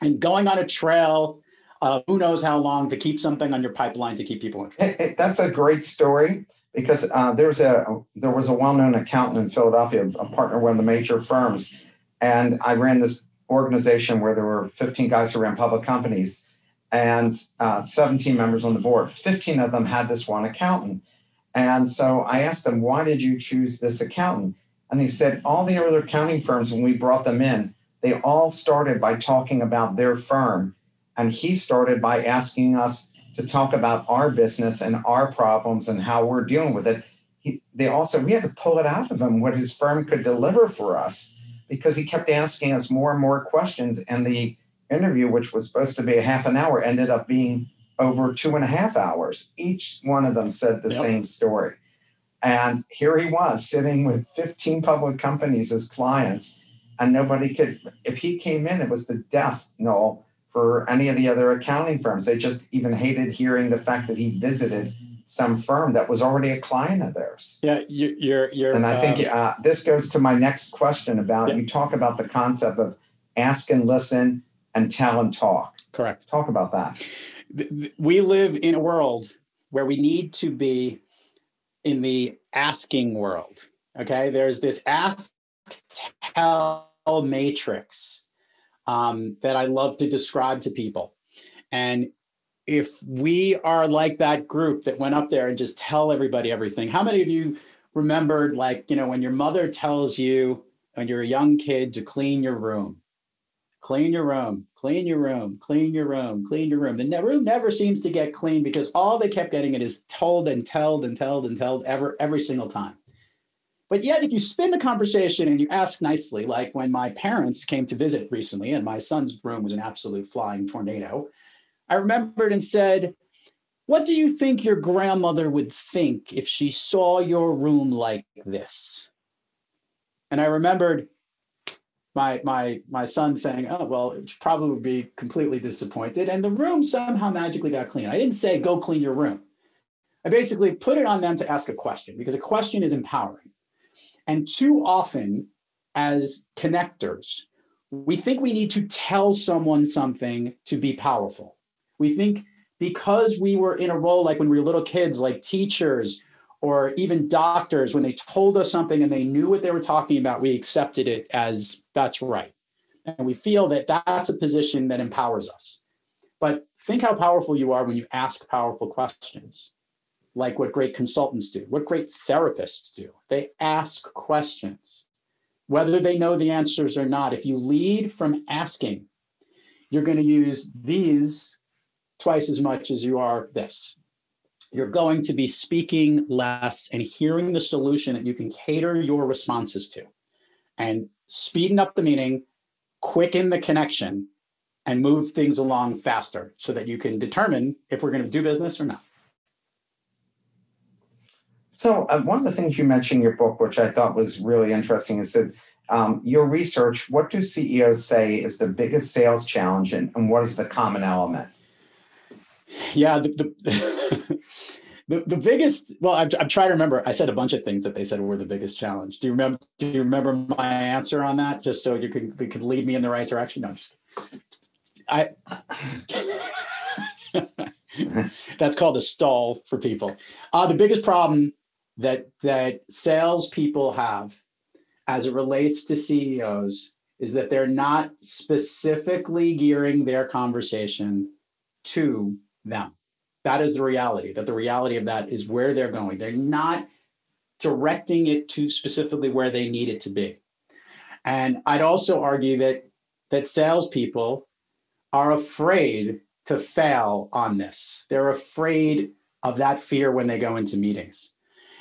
and going on a trail of who knows how long to keep something on your pipeline to keep people interested. It, it, that's a great story. Because uh, there was a there was a well-known accountant in Philadelphia, a partner of one of the major firms, and I ran this organization where there were fifteen guys who ran public companies, and uh, seventeen members on the board. fifteen of them had this one accountant, and so I asked them, "Why did you choose this accountant?" And they said, "All the other accounting firms, when we brought them in, they all started by talking about their firm, and he started by asking us to talk about our business and our problems and how we're dealing with it." He, they also, we had to pull it out of him what his firm could deliver for us, because he kept asking us more and more questions. And the interview, which was supposed to be a half an hour, ended up being over two and a half hours. Each one of them said the yep. same story. And here he was sitting with fifteen public companies as clients, and nobody could, if he came in, it was the death knell for any of the other accounting firms. They just even hated hearing the fact that he visited some firm that was already a client of theirs. Yeah, you, you're, you're. And I think um, uh, this goes to my next question about, yeah. you talk about the concept of ask and listen and tell and talk. Correct. Talk about that. We live in a world where we need to be in the asking world, okay? There's this ask, tell matrix Um, that I love to describe to people. And if we are like that group that went up there and just tell everybody everything, how many of you remembered, like, you know, when your mother tells you when you're a young kid to clean your room. Clean your room, clean your room, clean your room, clean your room. The ne- room never seems to get clean because all they kept getting it is told and told and told and told ever, every single time. But yet, if you spin the conversation and you ask nicely, like when my parents came to visit recently and my son's room was an absolute flying tornado, I remembered and said, what do you think your grandmother would think if she saw your room like this? And I remembered my my my son saying, oh, well, it probably would be completely disappointed. And the room somehow magically got clean. I didn't say, go clean your room. I basically put it on them to ask a question because a question is empowering. And too often as connectors, we think we need to tell someone something to be powerful. We think because we were in a role, like when we were little kids, like teachers or even doctors, when they told us something and they knew what they were talking about, we accepted it as that's right. And we feel that that's a position that empowers us. But think how powerful you are when you ask powerful questions. Like what great consultants do, what great therapists do. They ask questions, whether they know the answers or not. If you lead from asking, you're going to use these twice as much as you are this. You're going to be speaking less and hearing the solution that you can cater your responses to and speeding up the meaning, quicken the connection, and move things along faster so that you can determine if we're going to do business or not. So uh, one of the things you mentioned in your book, which I thought was really interesting, is that um, your research, what do C E Os say is the biggest sales challenge and, and what is the common element? Yeah, the the, the, the biggest, well, I'm, I'm trying to remember. I said a bunch of things that they said were the biggest challenge. Do you remember Do you remember my answer on that? Just so you could, you could lead me in the right direction? No, just, I... That's called a stall for people. Uh, the biggest problem that that salespeople have as it relates to C E Os is that they're not specifically gearing their conversation to them. That is the reality, that the reality of that is where they're going. They're not directing it to specifically where they need it to be. And I'd also argue that that salespeople are afraid to fail on this. They're afraid of that fear when they go into meetings.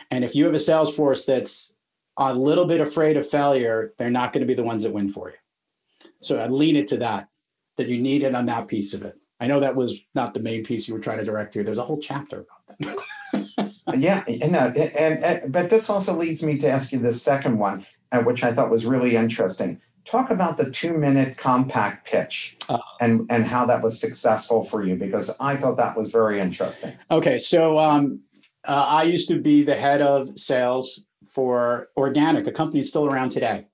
And if you have a sales force that's a little bit afraid of failure, they're not going to be the ones that win for you. So I lean it to that, that you need it on that piece of it. I know that was not the main piece you were trying to direct to. There's a whole chapter about that. Yeah, and, and, and but this also leads me to ask you the second one, which I thought was really interesting. Talk about the two-minute Compaq pitch uh, and, and how that was successful for you, because I thought that was very interesting. Okay, so um, uh, I used to be the head of sales for Organic, a company still around today.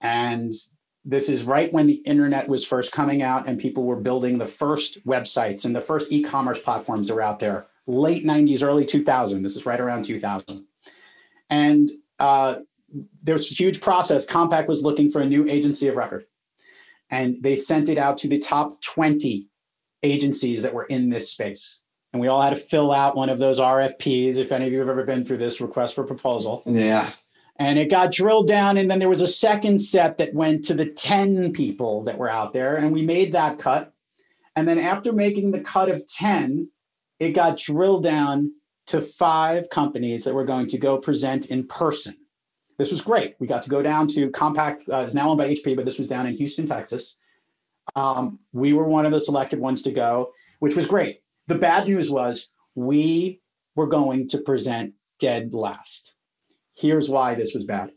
And this is right when the internet was first coming out and people were building the first websites and the first e-commerce platforms that were out there, late nineties, early two thousand. This is right around two thousand. And uh, there's a huge process. Compaq was looking for a new agency of record. And they sent it out to the top twenty agencies that were in this space. And we all had to fill out one of those R F Ps, if any of you have ever been through this, request for proposal. Yeah. And it got drilled down. And then there was a second set that went to the ten people that were out there. And we made that cut. And then after making the cut of ten, it got drilled down to five companies that were going to go present in person. This was great. We got to go down to Compaq, uh, is now owned by H P, but this was down in Houston, Texas. Um, we were one of the selected ones to go, which was great. The bad news was we were going to present dead last. Here's why this was bad.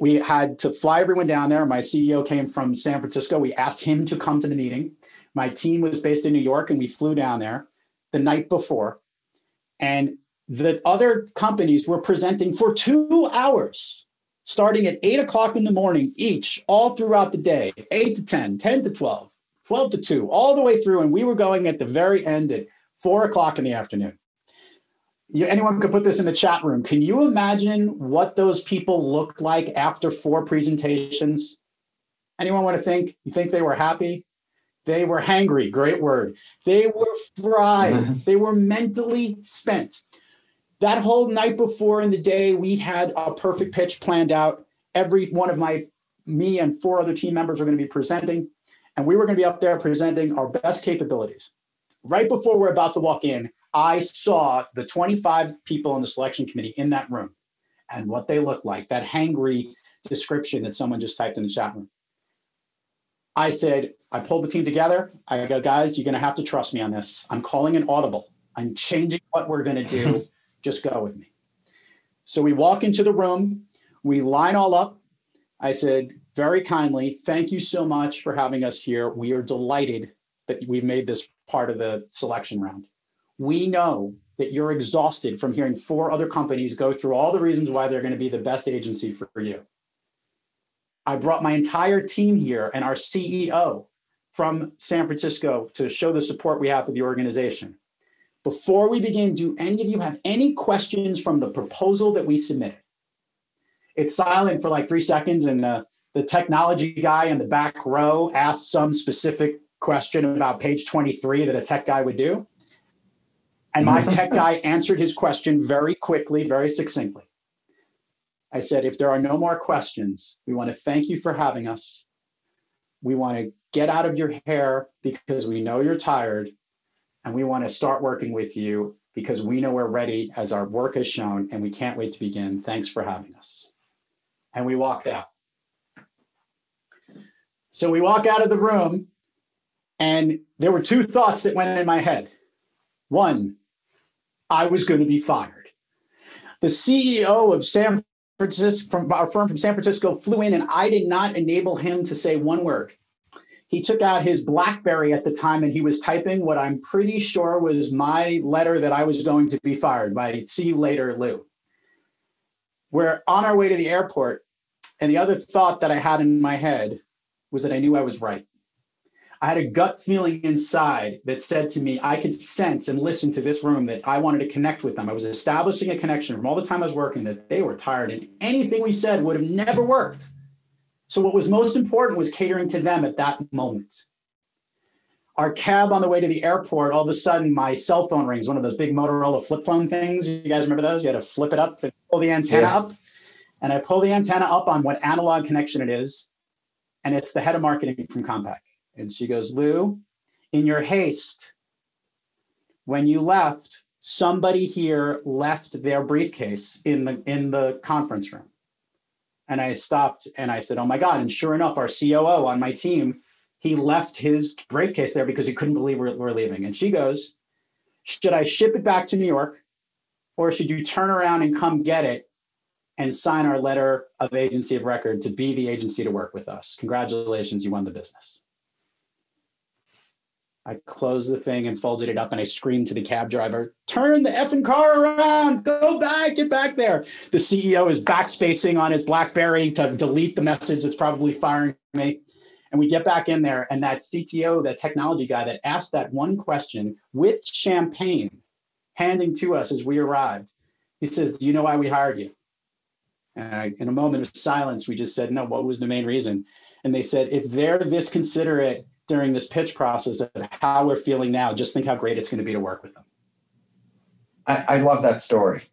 We had to fly everyone down there. My C E O came from San Francisco. We asked him to come to the meeting. My team was based in New York, and we flew down there the night before. And the other companies were presenting for two hours, starting at eight o'clock in the morning each, all throughout the day, eight to ten, ten to twelve, twelve to two, all the way through. And we were going at the very end at four o'clock in the afternoon. You, anyone could put this in the chat room. Can you imagine what those people looked like after four presentations? Anyone want to think, you think they were happy? They were hangry, great word. They were fried. They were mentally spent. That whole night before in the day, we had a perfect pitch planned out. every one of my, me and four other team members are going to be presenting. And we were going to be up there presenting our best capabilities. Right before we're about to walk in, I saw the twenty-five people on the selection committee in that room and what they looked like, that hangry description that someone just typed in the chat room. I said, I pulled the team together. I go, guys, you're going to have to trust me on this. I'm calling an audible. I'm changing what we're going to do. Just go with me. So we walk into the room. We line all up. I said, very kindly, thank you so much for having us here. We are delighted that we've made this part of the selection round. We know that you're exhausted from hearing four other companies go through all the reasons why they're going to be the best agency for you. I brought my entire team here and our C E O from San Francisco to show the support we have for the organization. Before we begin, do any of you have any questions from the proposal that we submitted? It's silent for like three seconds, and uh, the technology guy in the back row asks some specific question about page twenty-three that a tech guy would do. And my tech guy answered his question very quickly, very succinctly. I said, if there are no more questions, we want to thank you for having us. We want to get out of your hair because we know you're tired, and we want to start working with you because we know we're ready as our work has shown, and we can't wait to begin. Thanks for having us. And we walked out. So we walk out of the room, and there were two thoughts that went in my head. One, I was going to be fired. The C E O of San Francisco, from our firm from San Francisco, flew in, and I did not enable him to say one word. He took out his BlackBerry at the time, and he was typing what I'm pretty sure was my letter that I was going to be fired by. See you later, Lou. We're on our way to the airport, and the other thought that I had in my head was that I knew I was right. I had a gut feeling inside that said to me, I could sense and listen to this room that I wanted to connect with them. I was establishing a connection from all the time I was working that they were tired, and anything we said would have never worked. So what was most important was catering to them at that moment. Our cab on the way to the airport, all of a sudden my cell phone rings, one of those big Motorola flip phone things. You guys remember those? You had to flip it up and pull the antenna yeah. up. And I pull the antenna up on what analog connection it is. And it's the head of marketing from Compaq. And she goes, Lou, in your haste, when you left, somebody here left their briefcase in the, in the conference room. And I stopped and I said, oh my God. And sure enough, our C O O on my team, he left his briefcase there because he couldn't believe we're, we're leaving. And she goes, should I ship it back to New York, or should you turn around and come get it and sign our letter of agency of record to be the agency to work with us? Congratulations, you won the business. I closed the thing and folded it up, and I screamed to the cab driver, turn the effing car around, go back, get back there. The C E O is backspacing on his BlackBerry to delete the message that's probably firing me. And we get back in there, and that C T O, that technology guy that asked that one question with champagne handing to us as we arrived, he says, do you know why we hired you? And I, in a moment of silence, we just said, no, what was the main reason? And they said, if they're this considerate during this pitch process of how we're feeling now, just think how great it's going to be to work with them. I, I love that story.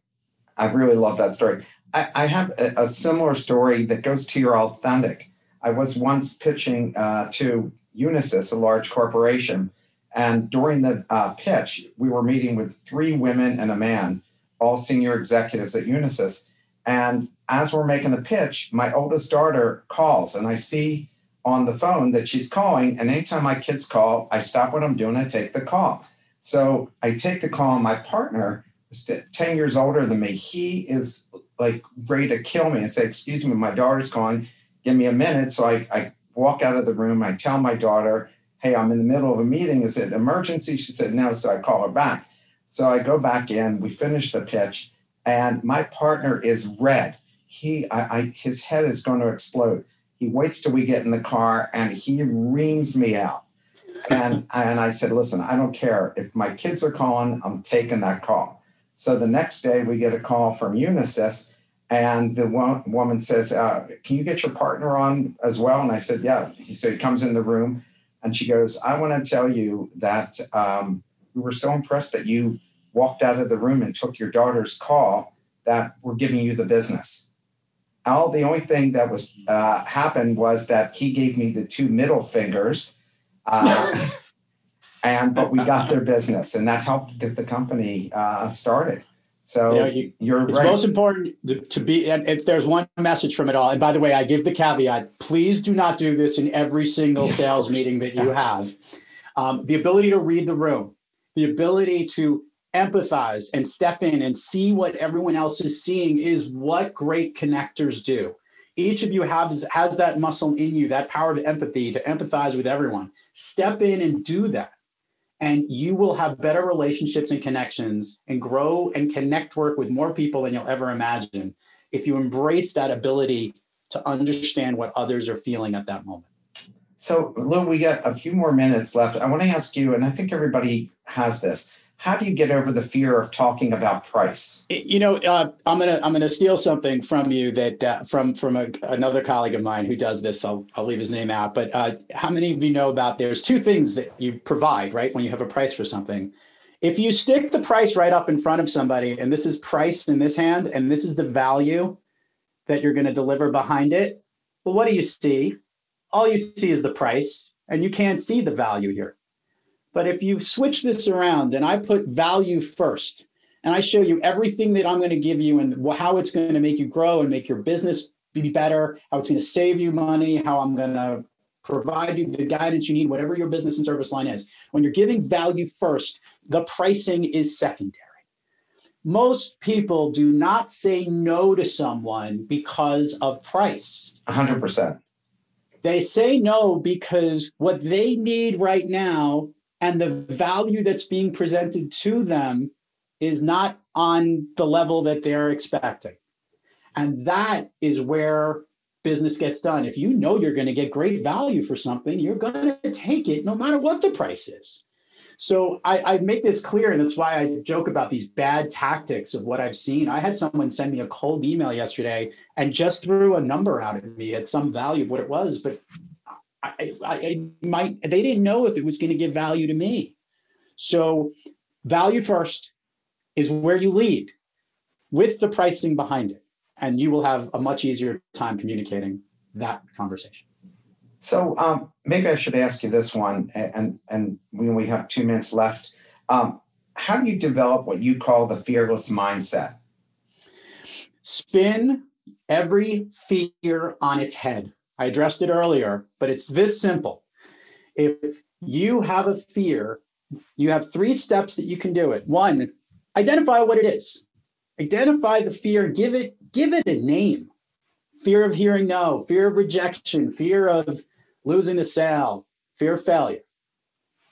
I really love that story. I, I have a, a similar story that goes to your authentic. I was once pitching uh, to Unisys, a large corporation, and during the uh, pitch, we were meeting with three women and a man, all senior executives at Unisys. And as we're making the pitch, my oldest daughter calls, and I see on the phone that she's calling, and anytime my kids call, I stop what I'm doing, I take the call. So I take the call, and my partner is ten years older than me. He is like ready to kill me and say, excuse me, my daughter's calling, give me a minute. So I, I walk out of the room, I tell my daughter, hey, I'm in the middle of a meeting, is it an emergency? She said, no, so I call her back. So I go back in, we finish the pitch, and my partner is red. He, I, I, his head is going to explode. He waits till we get in the car, and he reams me out. And, and I said, listen, I don't care. If my kids are calling, I'm taking that call. So the next day we get a call from Unisys, and the wo- woman says, uh, can you get your partner on as well? And I said, yeah. He said, he comes in the room, and she goes, I want to tell you that um, we were so impressed that you walked out of the room and took your daughter's call that we're giving you the business. all the only thing that was uh, happened was that he gave me the two middle fingers, uh, and but we got their business, and that helped get the company uh, started. So you know, you, you're it's right. It's most important to be, and if there's one message from it all, and by the way, I give the caveat, please do not do this in every single sales meeting that you have. Um, the ability to read the room, the ability to empathize and step in and see what everyone else is seeing is what great connectors do. Each of you has, has that muscle in you, that power of empathy to empathize with everyone. Step in and do that. And you will have better relationships and connections and grow and connect work with more people than you'll ever imagine if you embrace that ability to understand what others are feeling at that moment. So, Lou, we got a few more minutes left. I want to ask you, and I think everybody has this, how do you get over the fear of talking about price? You know, uh, I'm gonna I'm gonna steal something from you that uh, from from a, another colleague of mine who does this. I'll I'll leave his name out. But uh, how many of you know about there's two things that you provide, right, when you have a price for something? If you stick the price right up in front of somebody, and this is price in this hand, and this is the value that you're going to deliver behind it. Well, what do you see? All you see is the price, and you can't see the value here. But if you switch this around and I put value first and I show you everything that I'm going to give you and how it's going to make you grow and make your business be better, how it's going to save you money, how I'm going to provide you the guidance you need, whatever your business and service line is. When you're giving value first, the pricing is secondary. Most people do not say no to someone because of price. one hundred percent. They say no because what they need right now and the value that's being presented to them is not on the level that they're expecting. And that is where business gets done. If you know you're going to get great value for something, you're going to take it no matter what the price is. So I, I make this clear, and that's why I joke about these bad tactics of what I've seen. I had someone send me a cold email yesterday and just threw a number out at me at some value of what it was, but I, I, my, they didn't know if it was going to give value to me. So value first is where you lead with the pricing behind it. And you will have a much easier time communicating that conversation. So um, maybe I should ask you this one. And, and when we have two minutes left, um, how do you develop what you call the fearless mindset? Spin every fear on its head. I addressed it earlier, but it's this simple. If you have a fear, you have three steps that you can do it. One, identify what it is. Identify the fear, give it, give it a name. Fear of hearing no, fear of rejection, fear of losing the sale, fear of failure.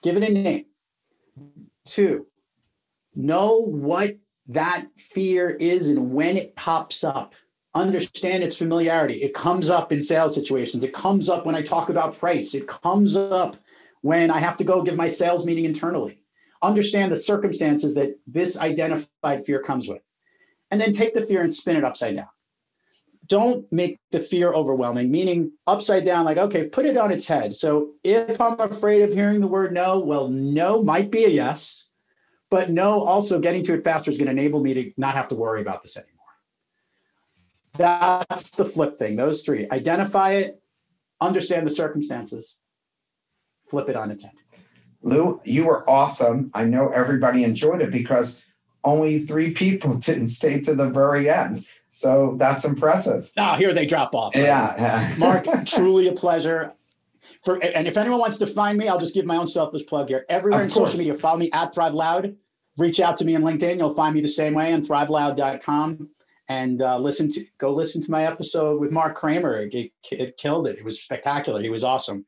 Give it a name. Two, know what that fear is and when it pops up. Understand its familiarity. It comes up in sales situations. It comes up when I talk about price. It comes up when I have to go give my sales meeting internally. Understand the circumstances that this identified fear comes with. And then take the fear and spin it upside down. Don't make the fear overwhelming, meaning upside down, like, okay, put it on its head. So if I'm afraid of hearing the word no, well, no might be a yes, but no also getting to it faster is going to enable me to not have to worry about this anymore. That's the flip thing, those three. Identify it, understand the circumstances, flip it on its head. Lou, you were awesome. I know everybody enjoyed it because only three people didn't stay to the very end. So that's impressive. Now here they drop off. Right? Yeah. Mark, truly a pleasure. For, and if anyone wants to find me, I'll just give my own selfish plug here. Everywhere in social media, follow me at Thrive Loud. Reach out to me on LinkedIn. You'll find me the same way on thrive loud dot com. And uh, listen to go listen to my episode with Mark Kramer. It, it killed it. It was spectacular. He was awesome.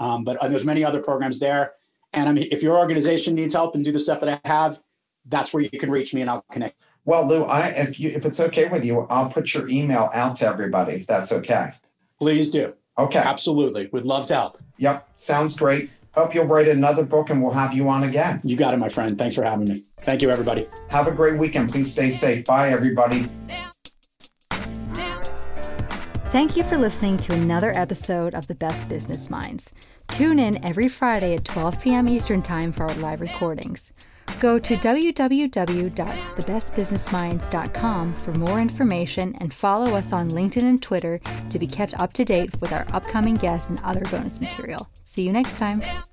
Um, but and there's many other programs there. And I mean, if your organization needs help and do the stuff that I have, that's where you can reach me, and I'll connect. Well, Lou, I, if you if it's okay with you, I'll put your email out to everybody if that's okay. Please do. Okay. Absolutely. We'd love to help. Yep. Sounds great. Hope you'll write another book and we'll have you on again. You got it, my friend. Thanks for having me. Thank you, everybody. Have a great weekend. Please stay safe. Bye, everybody. Thank you for listening to another episode of The Best Business Minds. Tune in every Friday at twelve p.m. Eastern Time for our live recordings. Go to w w w dot the best business minds dot com for more information and follow us on LinkedIn and Twitter to be kept up to date with our upcoming guests and other bonus material. See you next time.